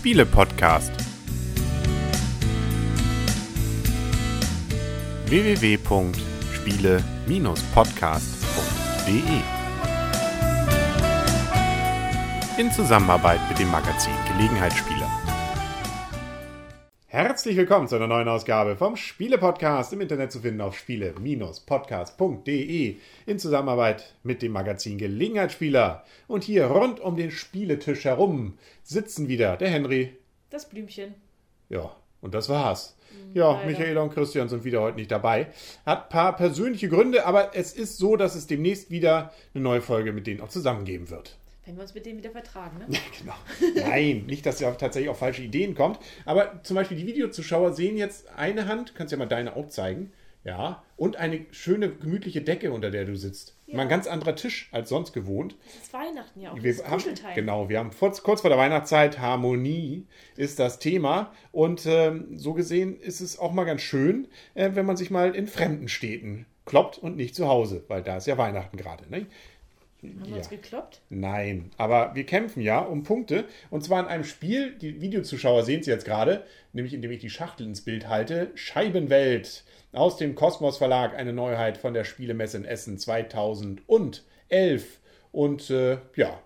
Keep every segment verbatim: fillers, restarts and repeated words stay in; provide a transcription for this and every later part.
Spiele-Podcast. w w w punkt spiele Bindestrich podcast punkt d e In Zusammenarbeit mit dem Magazin Gelegenheitsspieler. Herzlich willkommen zu einer neuen Ausgabe vom Spiele-Podcast, im Internet zu finden auf spiele Bindestrich podcast punkt d e, in Zusammenarbeit mit dem Magazin Gelegenheitsspieler. Und hier rund um den Spieletisch herum sitzen wieder der Henry, das Blümchen. Ja, und das war's. Ja, leider. Michaela und Christian sind wieder heute nicht dabei. Hat ein paar persönliche Gründe, aber es ist so, dass es demnächst wieder eine neue Folge mit denen auch zusammen geben wird. Wenn wir uns mit denen wieder vertragen, ne? Ja, genau. Nein, nicht, dass ihr tatsächlich auf falsche Ideen kommt. Aber zum Beispiel die Videozuschauer sehen jetzt eine Hand, kannst ja mal deine auch zeigen, ja, und eine schöne, gemütliche Decke, unter der du sitzt. Ja. Mal ein ganz anderer Tisch als sonst gewohnt. Das ist Weihnachten ja auch. Wir haben, genau, wir haben kurz, kurz vor der Weihnachtszeit, Harmonie ist das Thema. Und ähm, so gesehen ist es auch mal ganz schön, äh, wenn man sich mal in fremden Städten kloppt und nicht zu Hause, weil da ist ja Weihnachten gerade, ne? Haben wir ja. uns gekloppt? Nein, aber wir kämpfen ja um Punkte. Und zwar in einem Spiel, die Videozuschauer sehen es jetzt gerade, nämlich indem ich die Schachtel ins Bild halte, Scheibenwelt aus dem Kosmos Verlag, eine Neuheit von der Spielemesse in Essen zweitausendelf. Und äh, ja,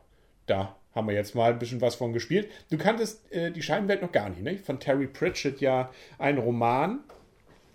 da haben wir jetzt mal ein bisschen was von gespielt. Du kanntest äh, die Scheibenwelt noch gar nicht, ne? Von Terry Pratchett, ja, ein Roman.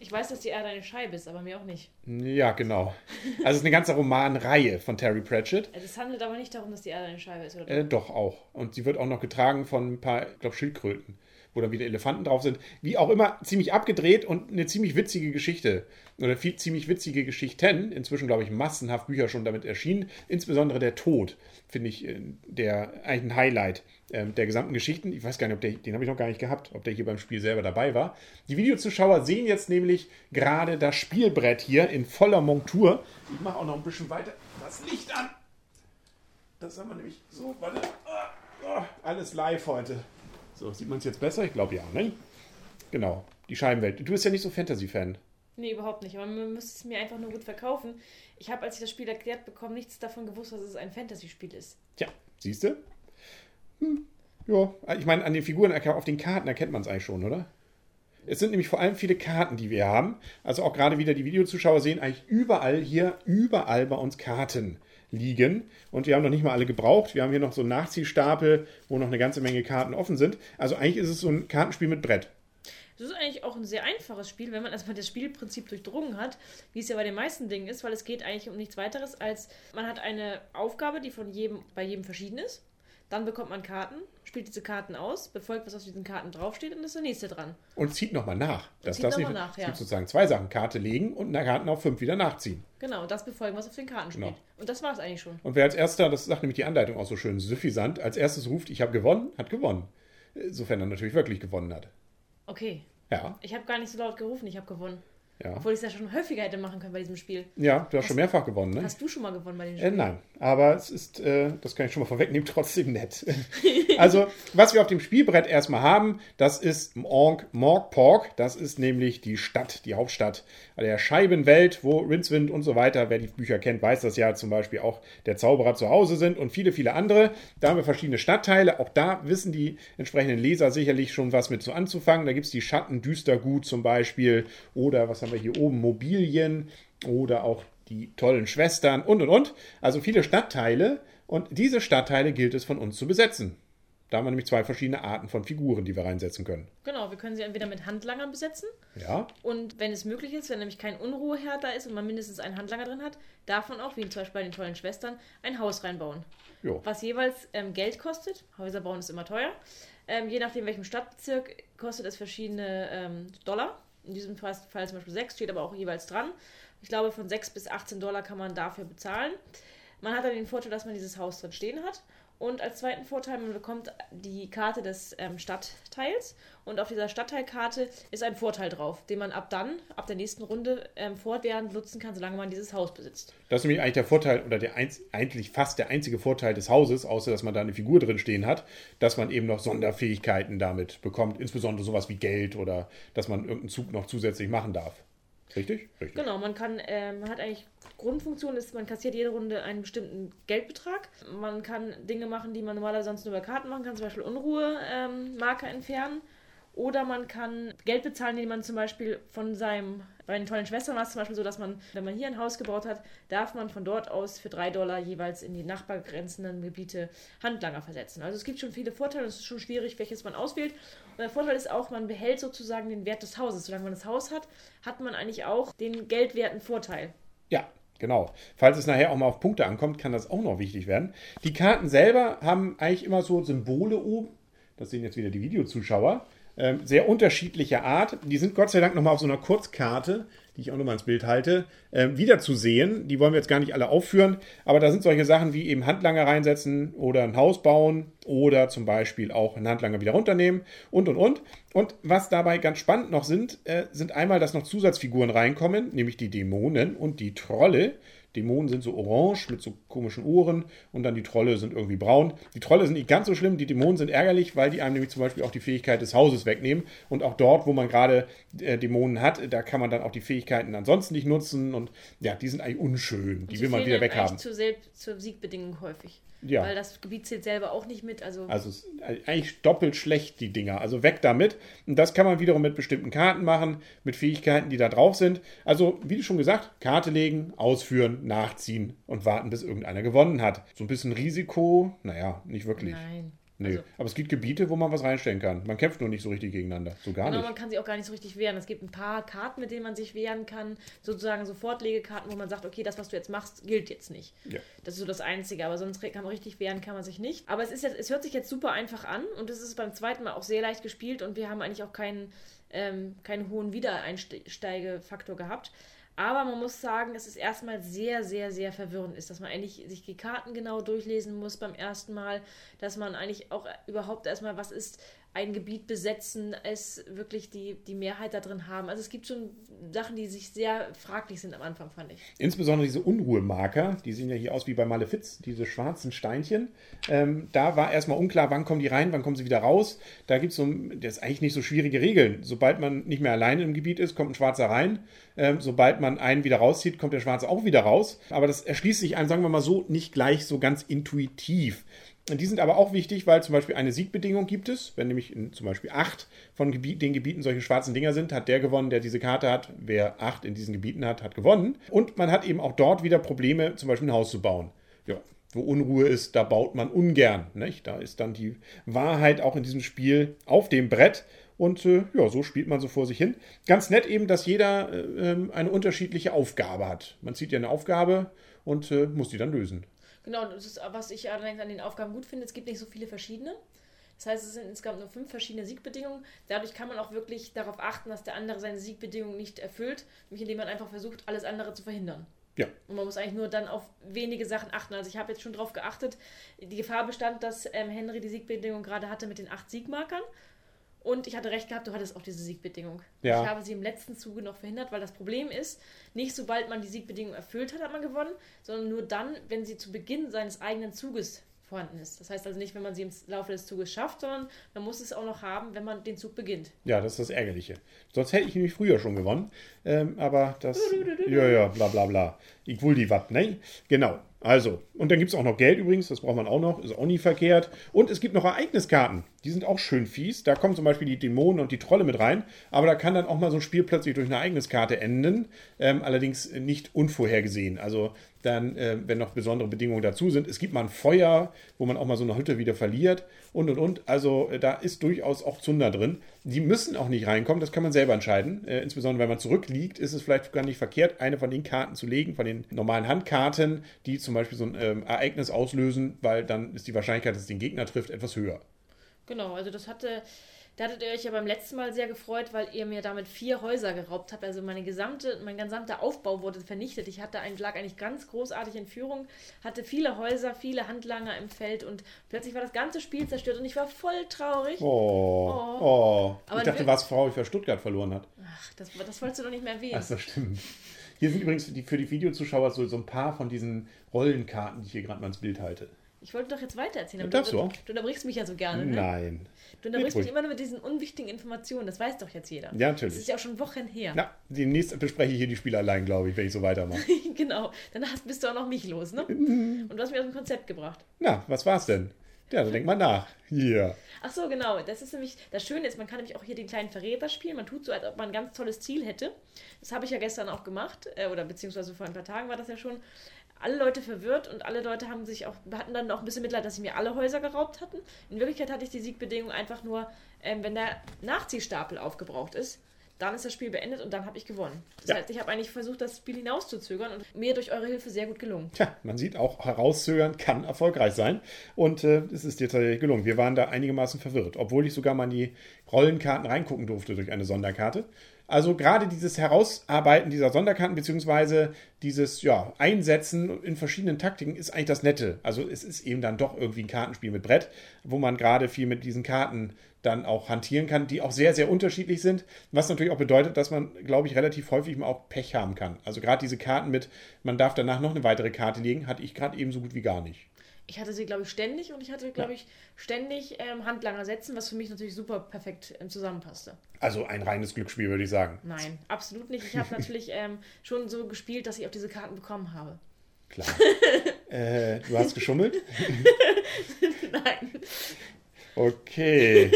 Ich weiß, dass die Erde eine Scheibe ist, aber mir auch nicht. Ja, genau. Also es ist eine ganze Romanreihe von Terry Pratchett. Es handelt aber nicht darum, dass die Erde eine Scheibe ist, oder? Äh, doch, auch. Und sie wird auch noch getragen von ein paar, ich glaube, Schildkröten, wo dann wieder Elefanten drauf sind. Wie auch immer, ziemlich abgedreht und eine ziemlich witzige Geschichte. Oder viel ziemlich witzige Geschichten. Inzwischen, glaube ich, massenhaft Bücher schon damit erschienen. Insbesondere der Tod, finde ich, der eigentlich ein Highlight der gesamten Geschichten. Ich weiß gar nicht, ob der, den habe ich noch gar nicht gehabt, ob der hier beim Spiel selber dabei war. Die Videozuschauer sehen jetzt nämlich gerade das Spielbrett hier in voller Montur. Ich mache auch noch ein bisschen weiter das Licht an. Das haben wir nämlich so, warte, oh, oh, alles live heute. So, sieht man es jetzt besser? Ich glaube ja, ne? Genau, die Scheibenwelt. Du bist ja nicht so Fantasy-Fan. Nee, überhaupt nicht. Aber man müsste es mir einfach nur gut verkaufen. Ich habe, als ich das Spiel erklärt bekommen, nichts davon gewusst, dass es ein Fantasy-Spiel ist. Tja, siehst du? Hm, ja. Ich meine, an den Figuren, auf den Karten erkennt man es eigentlich schon, oder? Es sind nämlich vor allem viele Karten, die wir haben. Also auch gerade wieder die Videozuschauer sehen eigentlich überall hier, überall bei uns Karten liegen. Und wir haben noch nicht mal alle gebraucht. Wir haben hier noch so einen Nachziehstapel, wo noch eine ganze Menge Karten offen sind. Also eigentlich ist es so ein Kartenspiel mit Brett. Das ist eigentlich auch ein sehr einfaches Spiel, wenn man erstmal das Spielprinzip durchdrungen hat, wie es ja bei den meisten Dingen ist, weil es geht eigentlich um nichts weiteres als, man hat eine Aufgabe, die von jedem, bei jedem verschieden ist. Dann bekommt man Karten, spielt diese Karten aus, befolgt, was auf diesen Karten draufsteht, und ist der nächste dran. Und zieht nochmal nach. Das zieht nochmal nach, ja. Es gibt sozusagen zwei Sachen. Karte legen und eine Karten auf fünf wieder nachziehen. Genau, das befolgen, was auf den Karten steht. Genau. Und das war es eigentlich schon. Und wer als erster, das sagt nämlich die Anleitung auch so schön suffisant, als erstes ruft, ich habe gewonnen, hat gewonnen. Sofern er natürlich wirklich gewonnen hat. Okay. Ja. Ich habe gar nicht so laut gerufen, ich habe gewonnen. Ja. Obwohl ich es ja schon häufiger hätte machen können bei diesem Spiel. Ja, du hast, hast schon mehrfach gewonnen, ne? Hast du schon mal gewonnen bei dem Spiel? Äh, nein, aber es ist, äh, das kann ich schon mal vorwegnehmen, trotzdem nett. Also, was wir auf dem Spielbrett erstmal haben, das ist Morgpork. Das ist nämlich die Stadt, die Hauptstadt der Scheibenwelt, wo Rincewind und so weiter, wer die Bücher kennt, weiß das ja, zum Beispiel auch der Zauberer zu Hause sind und viele, viele andere. Da haben wir verschiedene Stadtteile. Auch da wissen die entsprechenden Leser sicherlich schon was mit zu anzufangen. Da gibt es die Schatten, Düstergut zum Beispiel, oder was haben wir hier oben, Mobilien oder auch die tollen Schwestern und und und. Also viele Stadtteile, und diese Stadtteile gilt es von uns zu besetzen. Da haben wir nämlich zwei verschiedene Arten von Figuren, die wir reinsetzen können. Genau, wir können sie entweder mit Handlangern besetzen. Ja. Und wenn es möglich ist, wenn nämlich kein Unruheherd da ist und man mindestens einen Handlanger drin hat, darf man auch, wie zum Beispiel bei den tollen Schwestern, ein Haus reinbauen. Jo. Was jeweils ähm, Geld kostet. Häuser bauen ist immer teuer. Ähm, je nachdem, welchem Stadtbezirk, kostet es verschiedene ähm, Dollar. In diesem Fall zum Beispiel sechs, steht aber auch jeweils dran. Ich glaube, von sechs bis achtzehn Dollar kann man dafür bezahlen. Man hat dann den Vorteil, dass man dieses Haus drin stehen hat. Und als zweiten Vorteil, man bekommt die Karte des ähm, Stadtteils. Und auf dieser Stadtteilkarte ist ein Vorteil drauf, den man ab dann, ab der nächsten Runde ähm, fortwährend nutzen kann, solange man dieses Haus besitzt. Das ist nämlich eigentlich der Vorteil, oder der einz- eigentlich fast der einzige Vorteil des Hauses, außer dass man da eine Figur drin stehen hat, dass man eben noch Sonderfähigkeiten damit bekommt. Insbesondere sowas wie Geld oder dass man irgendeinen Zug noch zusätzlich machen darf. Richtig? Richtig. Genau, man kann, äh, man hat eigentlich, Grundfunktion ist, man kassiert jede Runde einen bestimmten Geldbetrag. Man kann Dinge machen, die man normalerweise sonst nur über Karten machen kann, zum Beispiel Unruhe, ähm, Marker entfernen. Oder man kann Geld bezahlen, indem man zum Beispiel von seinem, bei den tollen Schwestern war es zum Beispiel so, dass man, wenn man hier ein Haus gebaut hat, darf man von dort aus für drei Dollar jeweils in die nachbargrenzenden Gebiete Handlanger versetzen. Also es gibt schon viele Vorteile, es ist schon schwierig, welches man auswählt. Und der Vorteil ist auch, man behält sozusagen den Wert des Hauses. Solange man das Haus hat, hat man eigentlich auch den geldwerten Vorteil. Ja. Genau. Falls es nachher auch mal auf Punkte ankommt, kann das auch noch wichtig werden. Die Karten selber haben eigentlich immer so Symbole oben. Das sehen jetzt wieder die Videozuschauer. Ähm, sehr unterschiedlicher Art. Die sind Gott sei Dank nochmal auf so einer Kurzkarte, die ich auch nochmal ins Bild halte, ähm, wieder zu sehen. Die wollen wir jetzt gar nicht alle aufführen. Aber da sind solche Sachen wie eben Handlanger reinsetzen oder ein Haus bauen oder zum Beispiel auch einen Handlanger wieder runternehmen und, und, und. Und was dabei ganz spannend noch sind, äh, sind einmal, dass noch Zusatzfiguren reinkommen, nämlich die Dämonen und die Trolle. Dämonen sind so orange mit so komischen Ohren und dann die Trolle sind irgendwie braun. Die Trolle sind nicht ganz so schlimm, die Dämonen sind ärgerlich, weil die einem nämlich zum Beispiel auch die Fähigkeit des Hauses wegnehmen. Und auch dort, wo man gerade äh, Dämonen hat, da kann man dann auch die Fähigkeiten ansonsten nicht nutzen. Und ja, die sind eigentlich unschön, die, die will man wieder weghaben. Zur, zur Siegbedingung häufig. Ja. Weil das Gebiet zählt selber auch nicht mit. Also, also es ist eigentlich doppelt schlecht, die Dinger. Also weg damit. Und das kann man wiederum mit bestimmten Karten machen, mit Fähigkeiten, die da drauf sind. Also, wie schon gesagt, Karte legen, ausführen, nachziehen und warten, bis irgendeiner gewonnen hat. So ein bisschen Risiko, naja, nicht wirklich. Nein. Nee. Also, aber es gibt Gebiete, wo man was reinstellen kann. Man kämpft nur nicht so richtig gegeneinander. So gar genau, nicht. Man kann sich auch gar nicht so richtig wehren. Es gibt ein paar Karten, mit denen man sich wehren kann. Sozusagen Sofortlegekarten, wo man sagt, okay, das, was du jetzt machst, gilt jetzt nicht. Ja. Das ist so das Einzige. Aber sonst kann man richtig wehren, kann man sich nicht. Aber es ist jetzt, es hört sich jetzt super einfach an. Und es ist beim zweiten Mal auch sehr leicht gespielt. Und wir haben eigentlich auch keinen, ähm, keinen hohen Wiedereinsteigefaktor gehabt. Aber man muss sagen, dass es erstmal sehr, sehr, sehr verwirrend ist, dass man eigentlich sich die Karten genau durchlesen muss beim ersten Mal, dass man eigentlich auch überhaupt erstmal, was ist ein Gebiet besetzen, es wirklich die, die Mehrheit da drin haben. Also es gibt schon Sachen, die sich sehr fraglich sind am Anfang, fand ich. Insbesondere diese Unruhemarker, die sehen ja hier aus wie bei Malefiz, diese schwarzen Steinchen. Ähm, da war erstmal unklar, wann kommen die rein, wann kommen sie wieder raus. Da gibt es so, das ist eigentlich nicht so schwierige Regeln. Sobald man nicht mehr alleine im Gebiet ist, kommt ein Schwarzer rein. Ähm, sobald man einen wieder rauszieht, kommt der Schwarze auch wieder raus. Aber das erschließt sich einem, sagen wir mal so, nicht gleich so ganz intuitiv. Die sind aber auch wichtig, weil zum Beispiel eine Siegbedingung gibt es. Wenn nämlich in zum Beispiel acht von Gebiet, den Gebieten solche schwarzen Dinger sind, hat der gewonnen, der diese Karte hat. Wer acht in diesen Gebieten hat, hat gewonnen. Und man hat eben auch dort wieder Probleme, zum Beispiel ein Haus zu bauen. Ja, wo Unruhe ist, da baut man ungern. Nicht? Da ist dann die Wahrheit auch in diesem Spiel auf dem Brett. Und äh, ja, so spielt man so vor sich hin. Ganz nett eben, dass jeder äh, eine unterschiedliche Aufgabe hat. Man zieht ja eine Aufgabe und äh, muss die dann lösen. Genau, das ist, was ich allerdings an den Aufgaben gut finde, es gibt nicht so viele verschiedene. Das heißt, es sind insgesamt nur fünf verschiedene Siegbedingungen. Dadurch kann man auch wirklich darauf achten, dass der andere seine Siegbedingungen nicht erfüllt, nämlich indem man einfach versucht, alles andere zu verhindern. Ja. Und man muss eigentlich nur dann auf wenige Sachen achten. Also ich habe jetzt schon darauf geachtet, die Gefahr bestand, dass ähm, Henry die Siegbedingung gerade hatte mit den acht Siegmarkern. Und ich hatte recht gehabt, du hattest auch diese Siegbedingung. Ja. Ich habe sie im letzten Zuge noch verhindert, weil das Problem ist, nicht sobald man die Siegbedingung erfüllt hat, hat man gewonnen, sondern nur dann, wenn sie zu Beginn seines eigenen Zuges vorhanden ist. Das heißt also nicht, wenn man sie im Laufe des Zuges schafft, sondern man muss es auch noch haben, wenn man den Zug beginnt. Ja, das ist das Ärgerliche. Sonst hätte ich nämlich früher schon gewonnen. Ähm, aber das... Du, du, du, du, ja, ja, bla bla bla. Ich will die Watt, ne? Genau. Also, und dann gibt es auch noch Geld übrigens, das braucht man auch noch, ist auch nie verkehrt. Und es gibt noch Ereigniskarten, die sind auch schön fies. Da kommen zum Beispiel die Dämonen und die Trolle mit rein, aber da kann dann auch mal so ein Spiel plötzlich durch eine Ereigniskarte enden, ähm, allerdings nicht unvorhergesehen. Also dann, äh, wenn noch besondere Bedingungen dazu sind, es gibt mal ein Feuer, wo man auch mal so eine Hütte wieder verliert und, und, und. Also äh, da ist durchaus auch Zunder drin. Die müssen auch nicht reinkommen, das kann man selber entscheiden. Äh, insbesondere, wenn man zurückliegt, ist es vielleicht gar nicht verkehrt, eine von den Karten zu legen, von den normalen Handkarten, die zum Beispiel so ein ähm, Ereignis auslösen, weil dann ist die Wahrscheinlichkeit, dass es den Gegner trifft, etwas höher. Genau, also das hatte, da hattet ihr euch ja beim letzten Mal sehr gefreut, weil ihr mir damit vier Häuser geraubt habt. Also meine gesamte, mein gesamter Aufbau wurde vernichtet. Ich hatte einen, lag eigentlich ganz großartig in Führung, hatte viele Häuser, viele Handlanger im Feld und plötzlich war das ganze Spiel zerstört und ich war voll traurig. Oh, oh. oh. Ich dachte, was Frau für Stuttgart verloren hat. Ach, das, das wolltest du doch nicht mehr erwähnen. Ach, das stimmt. Hier sind übrigens für die, für die Videozuschauer so, so ein paar von diesen Rollenkarten, die ich hier gerade mal ins Bild halte. Ich wollte doch jetzt weitererzählen. Aber darfst du auch. Du unterbrichst mich ja so gerne, ne? Nein. Du unterbrichst mich immer nur mit diesen unwichtigen Informationen. Das weiß doch jetzt jeder. Ja, natürlich. Das ist ja auch schon Wochen her. Na, demnächst bespreche ich hier die Spiele allein, glaube ich, wenn ich so weitermache. Genau. Dann bist du auch noch mich los, ne? Und du hast mich aus dem Konzept gebracht. Na, was war's denn? Ja, dann denk mal nach. Yeah. Ach so, genau. Das ist nämlich, das Schöne ist, man kann nämlich auch hier den kleinen Verräter spielen. Man tut so, als ob man ein ganz tolles Ziel hätte. Das habe ich ja gestern auch gemacht. Oder beziehungsweise vor ein paar Tagen war das ja schon. Alle Leute verwirrt und alle Leute haben sich auch, hatten dann auch ein bisschen Mitleid, dass sie mir alle Häuser geraubt hatten. In Wirklichkeit hatte ich die Siegbedingung einfach nur, ähm, wenn der Nachziehstapel aufgebraucht ist, dann ist das Spiel beendet und dann habe ich gewonnen. Das ja. heißt, ich habe eigentlich versucht, das Spiel hinauszuzögern und mir durch eure Hilfe sehr gut gelungen. Tja, man sieht auch, herauszögern kann erfolgreich sein und äh, es ist dir tatsächlich gelungen. Wir waren da einigermaßen verwirrt, obwohl ich sogar mal in die Rollenkarten reingucken durfte durch eine Sonderkarte. Also gerade dieses Herausarbeiten dieser Sonderkarten beziehungsweise dieses ja, Einsetzen in verschiedenen Taktiken ist eigentlich das Nette. Also es ist eben dann doch irgendwie ein Kartenspiel mit Brett, wo man gerade viel mit diesen Karten dann auch hantieren kann, die auch sehr, sehr unterschiedlich sind. Was natürlich auch bedeutet, dass man, glaube ich, relativ häufig mal auch Pech haben kann. Also gerade diese Karten mit, man darf danach noch eine weitere Karte legen, hatte ich gerade eben so gut wie gar nicht. Ich hatte sie, glaube ich, ständig und ich hatte, glaube ich, ständig ähm, Handlanger setzen, was für mich natürlich super perfekt ähm, zusammenpasste. Also ein reines Glücksspiel, würde ich sagen. Nein, absolut nicht. Ich habe natürlich ähm, schon so gespielt, dass ich auch diese Karten bekommen habe. Klar. äh, du hast geschummelt? Nein. Okay.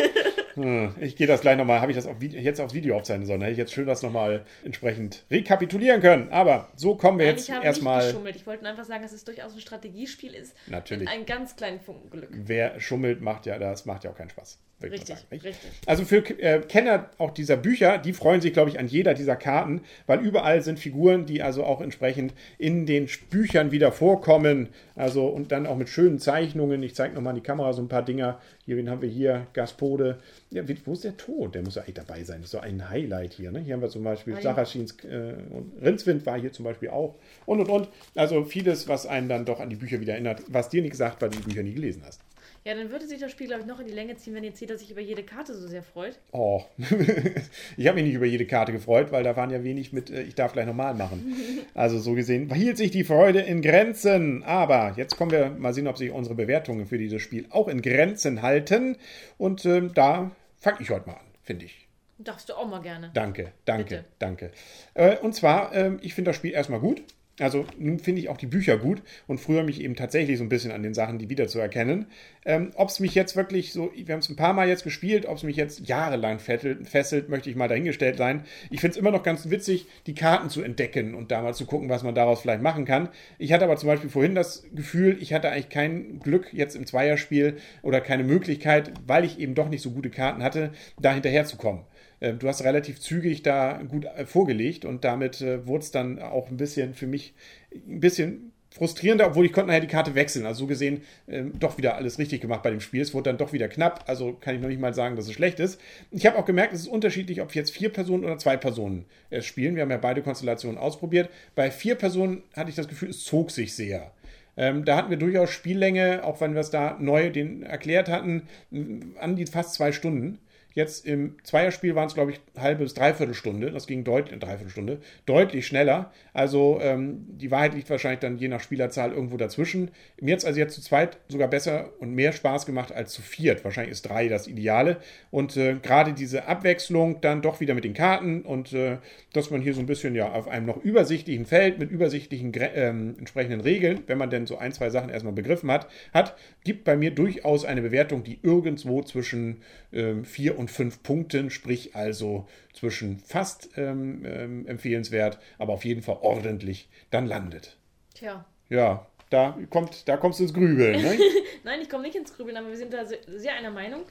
Hm. Ich gehe das gleich nochmal, habe ich das auf, jetzt aufs Video aufzeichnen sollen, hätte ich jetzt schön das nochmal entsprechend rekapitulieren können, aber so kommen wir Nein, jetzt erstmal... Ich habe nicht geschummelt, ich wollte einfach sagen, dass es durchaus ein Strategiespiel ist, natürlich. Mit einem ganz kleinen Funken Glück. Wer schummelt, macht ja, das macht ja auch keinen Spaß. Richtig, sagen, richtig. Also für äh, Kenner auch dieser Bücher, die freuen sich, glaube ich, an jeder dieser Karten, weil überall sind Figuren, die also auch entsprechend in den Büchern wieder vorkommen. Also und dann auch mit schönen Zeichnungen. Ich zeige nochmal in die Kamera so ein paar Dinger. Hier, wen haben wir hier? Gaspode. Ja, wo ist der Tod? Der muss ja eigentlich dabei sein. Das ist so ein Highlight hier. Ne? Hier haben wir zum Beispiel Sarachins äh, und Rincewind war hier zum Beispiel auch. Und, und, und. Also vieles, was einen dann doch an die Bücher wieder erinnert, was dir nicht gesagt war, weil du die Bücher nie gelesen hast. Ja, dann würde sich das Spiel, glaube ich, noch in die Länge ziehen, wenn ihr seht, dass sich über jede Karte so sehr freut. Oh, ich habe mich nicht über jede Karte gefreut, weil da waren ja wenig mit, äh, ich darf gleich nochmal machen. Also so gesehen hielt sich die Freude in Grenzen. Aber jetzt kommen wir mal sehen, ob sich unsere Bewertungen für dieses Spiel auch in Grenzen halten. Und ähm, da fange ich heute mal an, finde ich. Darfst du auch mal gerne. Danke, danke, Bitte. danke. Äh, und zwar, äh, ich finde das Spiel erstmal gut. Also nun finde ich auch die Bücher gut und früher mich eben tatsächlich so ein bisschen an den Sachen, die wiederzuerkennen. Ähm, ob es mich jetzt wirklich so, wir haben es ein paar Mal jetzt gespielt, ob es mich jetzt jahrelang fesselt, möchte ich mal dahingestellt sein. Ich finde es immer noch ganz witzig, die Karten zu entdecken und da mal zu gucken, was man daraus vielleicht machen kann. Ich hatte aber zum Beispiel vorhin das Gefühl, ich hatte eigentlich kein Glück jetzt im Zweierspiel oder keine Möglichkeit, weil ich eben doch nicht so gute Karten hatte, da hinterherzukommen. Du hast relativ zügig da gut vorgelegt und damit äh, wurde es dann auch ein bisschen für mich ein bisschen frustrierender, obwohl ich konnte nachher die Karte wechseln. Also so gesehen äh, doch wieder alles richtig gemacht bei dem Spiel. Es wurde dann doch wieder knapp, also kann ich noch nicht mal sagen, dass es schlecht ist. Ich habe auch gemerkt, es ist unterschiedlich, ob jetzt vier Personen oder zwei Personen äh, spielen. Wir haben ja beide Konstellationen ausprobiert. Bei vier Personen hatte ich das Gefühl, es zog sich sehr. Ähm, da hatten wir durchaus Spiellänge, auch wenn wir es da neu den erklärt hatten, an die fast zwei Stunden. Jetzt im Zweierspiel waren es, glaube ich, halbe bis dreiviertel Stunde. Das ging deutlich, dreiviertel Stunde, deutlich schneller. Also ähm, die Wahrheit liegt wahrscheinlich dann je nach Spielerzahl irgendwo dazwischen. Mir hat es also jetzt zu zweit sogar besser und mehr Spaß gemacht als zu viert. Wahrscheinlich ist drei das Ideale. Und äh, gerade diese Abwechslung dann doch wieder mit den Karten und äh, dass man hier so ein bisschen ja auf einem noch übersichtlichen Feld mit übersichtlichen äh, entsprechenden Regeln, wenn man denn so ein, zwei Sachen erstmal begriffen hat, hat, gibt bei mir durchaus eine Bewertung, die irgendwo zwischen äh, vier und Und fünf Punkten, sprich also zwischen fast ähm, ähm, empfehlenswert, aber auf jeden Fall ordentlich dann landet. Tja. Ja, da, kommt, da kommst du ins Grübeln, ne? Nein, ich komme nicht ins Grübeln, aber wir sind da sehr einer Meinung.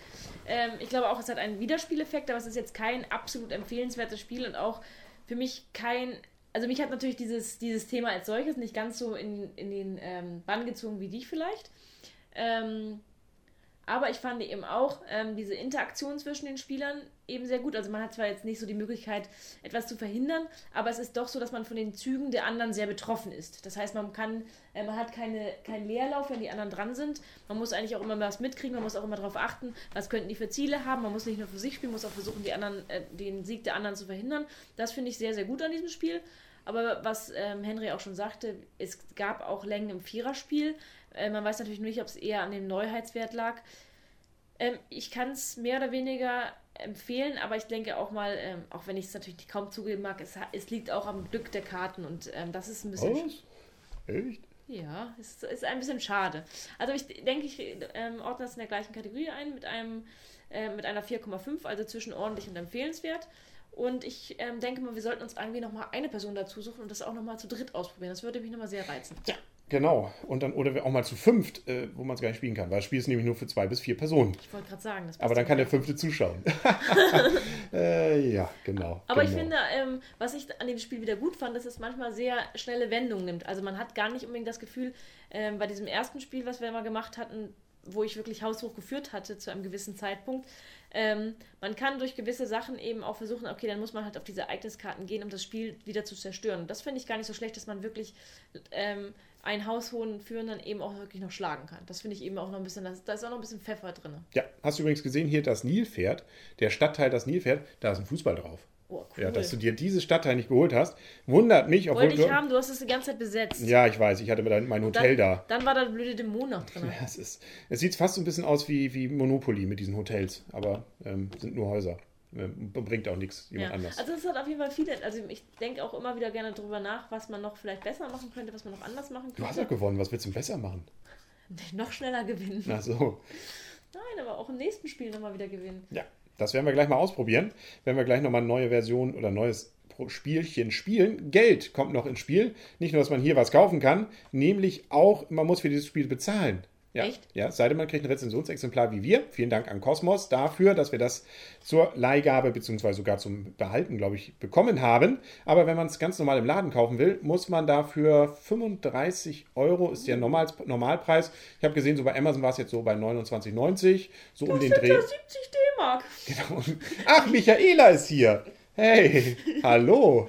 Ähm, ich glaube auch, es hat einen Wiederspieleffekt, aber es ist jetzt kein absolut empfehlenswertes Spiel und auch für mich kein... Also mich hat natürlich dieses, dieses Thema als solches nicht ganz so in, in den ähm, Bann gezogen wie dich vielleicht. Ähm... Aber ich fand eben auch ähm, diese Interaktion zwischen den Spielern eben sehr gut. Also man hat zwar jetzt nicht so die Möglichkeit, etwas zu verhindern, aber es ist doch so, dass man von den Zügen der anderen sehr betroffen ist. Das heißt, man kann, äh, man hat keine, keinen Leerlauf, wenn die anderen dran sind. Man muss eigentlich auch immer was mitkriegen, man muss auch immer darauf achten, was könnten die für Ziele haben. Man muss nicht nur für sich spielen, man muss auch versuchen, die anderen, äh, den Sieg der anderen zu verhindern. Das finde ich sehr, sehr gut an diesem Spiel. Aber was ähm, Henry auch schon sagte, es gab auch Längen im Viererspiel. Äh, man weiß natürlich nicht, ob es eher an dem Neuheitswert lag. Ähm, ich kann es mehr oder weniger empfehlen, aber ich denke auch mal, ähm, auch wenn ich es natürlich kaum zugeben mag, es, es liegt auch am Glück der Karten und ähm, das ist ein bisschen... Was? Echt? Ja, es ist ein bisschen schade. Also ich denke, ich ähm, ordne das in der gleichen Kategorie ein, mit einem äh, mit einer vier Komma fünf, also zwischen ordentlich und empfehlenswert. Und ich ähm, denke mal, wir sollten uns irgendwie nochmal eine Person dazu suchen und das auch nochmal zu dritt ausprobieren. Das würde mich nochmal sehr reizen. Ja, genau. Und dann, oder auch mal zu fünft, äh, wo man es gar nicht spielen kann, weil das Spiel ist nämlich nur für zwei bis vier Personen. Ich wollte gerade sagen, das passt. Aber dann kann der Fünfte zuschauen. äh, ja, genau. Aber genau. Ich finde, ähm, was ich an dem Spiel wieder gut fand, ist, dass es manchmal sehr schnelle Wendungen nimmt. Also man hat gar nicht unbedingt das Gefühl, ähm, bei diesem ersten Spiel, was wir mal gemacht hatten, wo ich wirklich haushoch geführt hatte zu einem gewissen Zeitpunkt. Ähm, man kann durch gewisse Sachen eben auch versuchen, okay, dann muss man halt auf diese Ereigniskarten gehen, um das Spiel wieder zu zerstören. Und das finde ich gar nicht so schlecht, dass man wirklich ähm, einen haushohen Führen dann eben auch wirklich noch schlagen kann. Das finde ich eben auch noch ein bisschen, da ist auch noch ein bisschen Pfeffer drin. Ja, hast du übrigens gesehen, hier das Nilpferd, der Stadtteil das Nilpferd, da ist ein Fußball drauf. Oh, cool. Ja, dass du dir dieses Stadtteil nicht geholt hast, wundert mich. Obwohl Wollte ich du... haben, du hast es die ganze Zeit besetzt. Ja, ich weiß, ich hatte mein Hotel dann, da. Dann war da blöde Dämon noch drin. Ja, es, ist, es sieht fast so ein bisschen aus wie, wie Monopoly mit diesen Hotels, aber ähm, sind nur Häuser. Ähm, bringt auch nichts, jemand ja. anders. Also es hat auf jeden Fall viele, also ich denke auch immer wieder gerne drüber nach, was man noch vielleicht besser machen könnte, was man noch anders machen könnte. Du hast ja gewonnen, was willst du denn besser machen? Noch schneller gewinnen. Ach so. Nein, aber auch im nächsten Spiel nochmal wieder gewinnen. Ja. Das werden wir gleich mal ausprobieren, wenn wir gleich nochmal eine neue Version oder ein neues Spielchen spielen. Geld kommt noch ins Spiel. Nicht nur, dass man hier was kaufen kann, nämlich auch, man muss für dieses Spiel bezahlen. Ja. Echt? Ja, sei denn, man kriegt ein Rezensionsexemplar wie wir. Vielen Dank an Kosmos dafür, dass wir das zur Leihgabe bzw. sogar zum Behalten, glaube ich, bekommen haben. Aber wenn man es ganz normal im Laden kaufen will, muss man dafür fünfunddreißig Euro, ist der Normal- Normalpreis. Ich habe gesehen, so bei Amazon war es jetzt so bei neunundzwanzig neunzig, so das um den Dreh. Das sind ja siebzig D-Mark. Genau. Ach, Michaela ist hier. Hey, hallo. Hallo.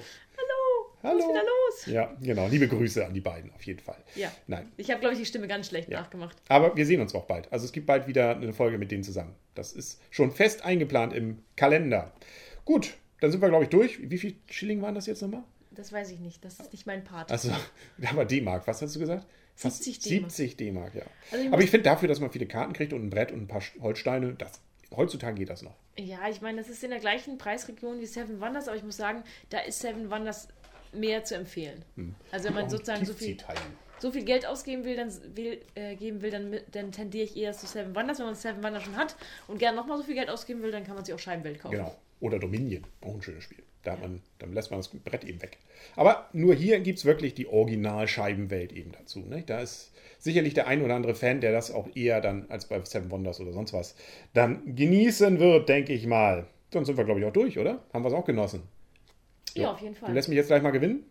Was ist wieder los? Ja, genau. Liebe Grüße an die beiden auf jeden Fall. Ja. Nein. Ich habe, glaube ich, die Stimme ganz schlecht ja. nachgemacht. Aber wir sehen uns auch bald. Also es gibt bald wieder eine Folge mit denen zusammen. Das ist schon fest eingeplant im Kalender. Gut, dann sind wir, glaube ich, durch. Wie viel Schilling waren das jetzt nochmal? Das weiß ich nicht. Das ist nicht mein Part. Also, aber D-Mark. Was hast du gesagt? siebzig D-Mark. siebzig D-Mark, ja. Also ich aber ich finde dafür, dass man viele Karten kriegt und ein Brett und ein paar Holzsteine, das... Heutzutage geht das noch. Ja, ich meine, das ist in der gleichen Preisregion wie Seven Wonders, aber ich muss sagen, da ist Seven Wonders mehr zu empfehlen. Hm. Also wenn man sozusagen so viel, so viel Geld ausgeben will, dann, will, äh, geben will, dann, dann tendiere ich eher zu Seven Wonders. Wenn man Seven Wonders schon hat und gerne nochmal so viel Geld ausgeben will, dann kann man sich auch Scheibenwelt kaufen. Genau. Oder Dominion. Auch ein schönes Spiel. Da hat man, dann lässt man das Brett eben weg. Aber nur hier gibt es wirklich die Original-Scheibenwelt eben dazu. Ne? Da ist sicherlich der ein oder andere Fan, der das auch eher dann als bei Seven Wonders oder sonst was dann genießen wird, denke ich mal. Sonst sind wir, glaube ich, auch durch, oder? Haben wir es auch genossen? So. Ja, auf jeden Fall. Du lässt mich jetzt gleich mal gewinnen?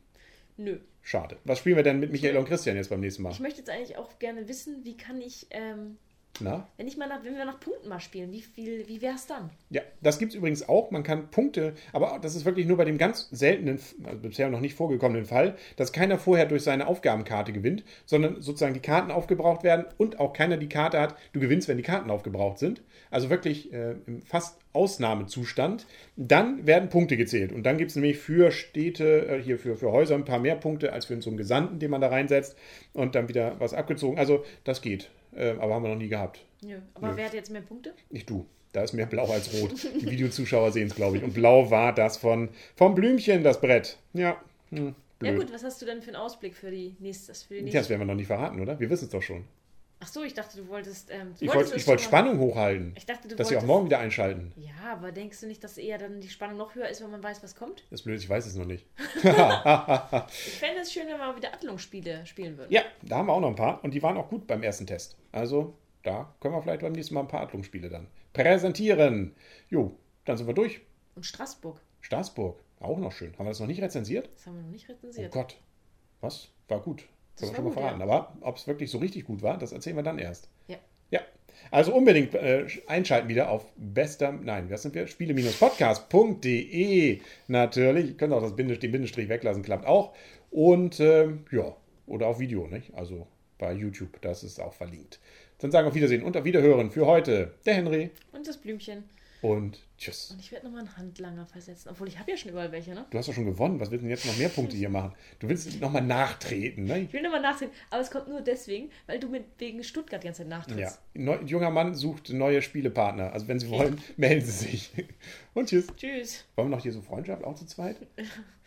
Nö. Schade. Was spielen wir denn mit Michael und Christian jetzt beim nächsten Mal? Ich möchte jetzt eigentlich auch gerne wissen, wie kann ich... Ähm Na? Wenn, ich mal nach, wenn wir nach Punkten mal spielen, wie, viel, wie wäre es dann? Ja, das gibt es übrigens auch. Man kann Punkte, aber das ist wirklich nur bei dem ganz seltenen, also bisher noch nicht vorgekommenen Fall, dass keiner vorher durch seine Aufgabenkarte gewinnt, sondern sozusagen die Karten aufgebraucht werden und auch keiner die Karte hat. Du gewinnst, wenn die Karten aufgebraucht sind. Also wirklich äh, im fast Ausnahmezustand. Dann werden Punkte gezählt. Und dann gibt es nämlich für Städte, äh, hier für, für Häuser ein paar mehr Punkte als für so einen Gesandten, den man da reinsetzt und dann wieder was abgezogen. Also das geht. Aber haben wir noch nie gehabt. Ja, aber Nö. Wer hat jetzt mehr Punkte? Nicht du. Da ist mehr blau als rot. Die Videozuschauer sehen es, glaube ich. Und blau war das von vom Blümchen, das Brett. Ja. Hm, blöd. Ja gut, was hast du denn für einen Ausblick für die nächste? Für die nächste? Ja, das werden wir noch nicht verraten, oder? Wir wissen es doch schon. Ach so, ich dachte, du wolltest... Ähm, du ich wollte wollt Spannung hochhalten, ich dachte, du dass sie auch morgen wieder einschalten. Ja, aber denkst du nicht, dass eher dann die Spannung noch höher ist, wenn man weiß, was kommt? Das ist blöd, ich weiß es noch nicht. Ich fände es schön, wenn wir mal wieder Attelungsspiele spielen würden. Ja, da haben wir auch noch ein paar und die waren auch gut beim ersten Test. Also da können wir vielleicht beim nächsten Mal ein paar Attelungsspiele dann präsentieren. Jo, dann sind wir durch. Und Straßburg. Straßburg, auch noch schön. Haben wir das noch nicht rezensiert? Das haben wir noch nicht rezensiert. Oh Gott, was? War gut. Das können wir schon mal verraten. Ja. Aber ob es wirklich so richtig gut war, das erzählen wir dann erst. Ja. Ja. Also unbedingt äh, einschalten wieder auf bester, nein, was sind wir? Spiele Podcast punkt de natürlich. Ihr könnt auch das Bindest- den Bindestrich weglassen, klappt auch. Und äh, ja, oder auf Video, nicht? Also bei YouTube, das ist auch verlinkt. Dann sagen wir auf Wiedersehen und auf Wiederhören für heute. Der Henry. Und das Blümchen. und tschüss. Und ich werde nochmal einen Handlanger versetzen, obwohl ich habe ja schon überall welche, ne? Du hast ja schon gewonnen, was willst du denn jetzt noch mehr Punkte hier machen? Du willst nochmal nachtreten, ne? Ich will nochmal nachtreten, aber es kommt nur deswegen, weil du mit wegen Stuttgart die ganze Zeit nachtrittst. Ja, Neu- junger Mann sucht neue Spielepartner, also wenn sie wollen, melden sie sich. Und tschüss. Tschüss. Wollen wir noch hier so Freundschaft auch zu zweit?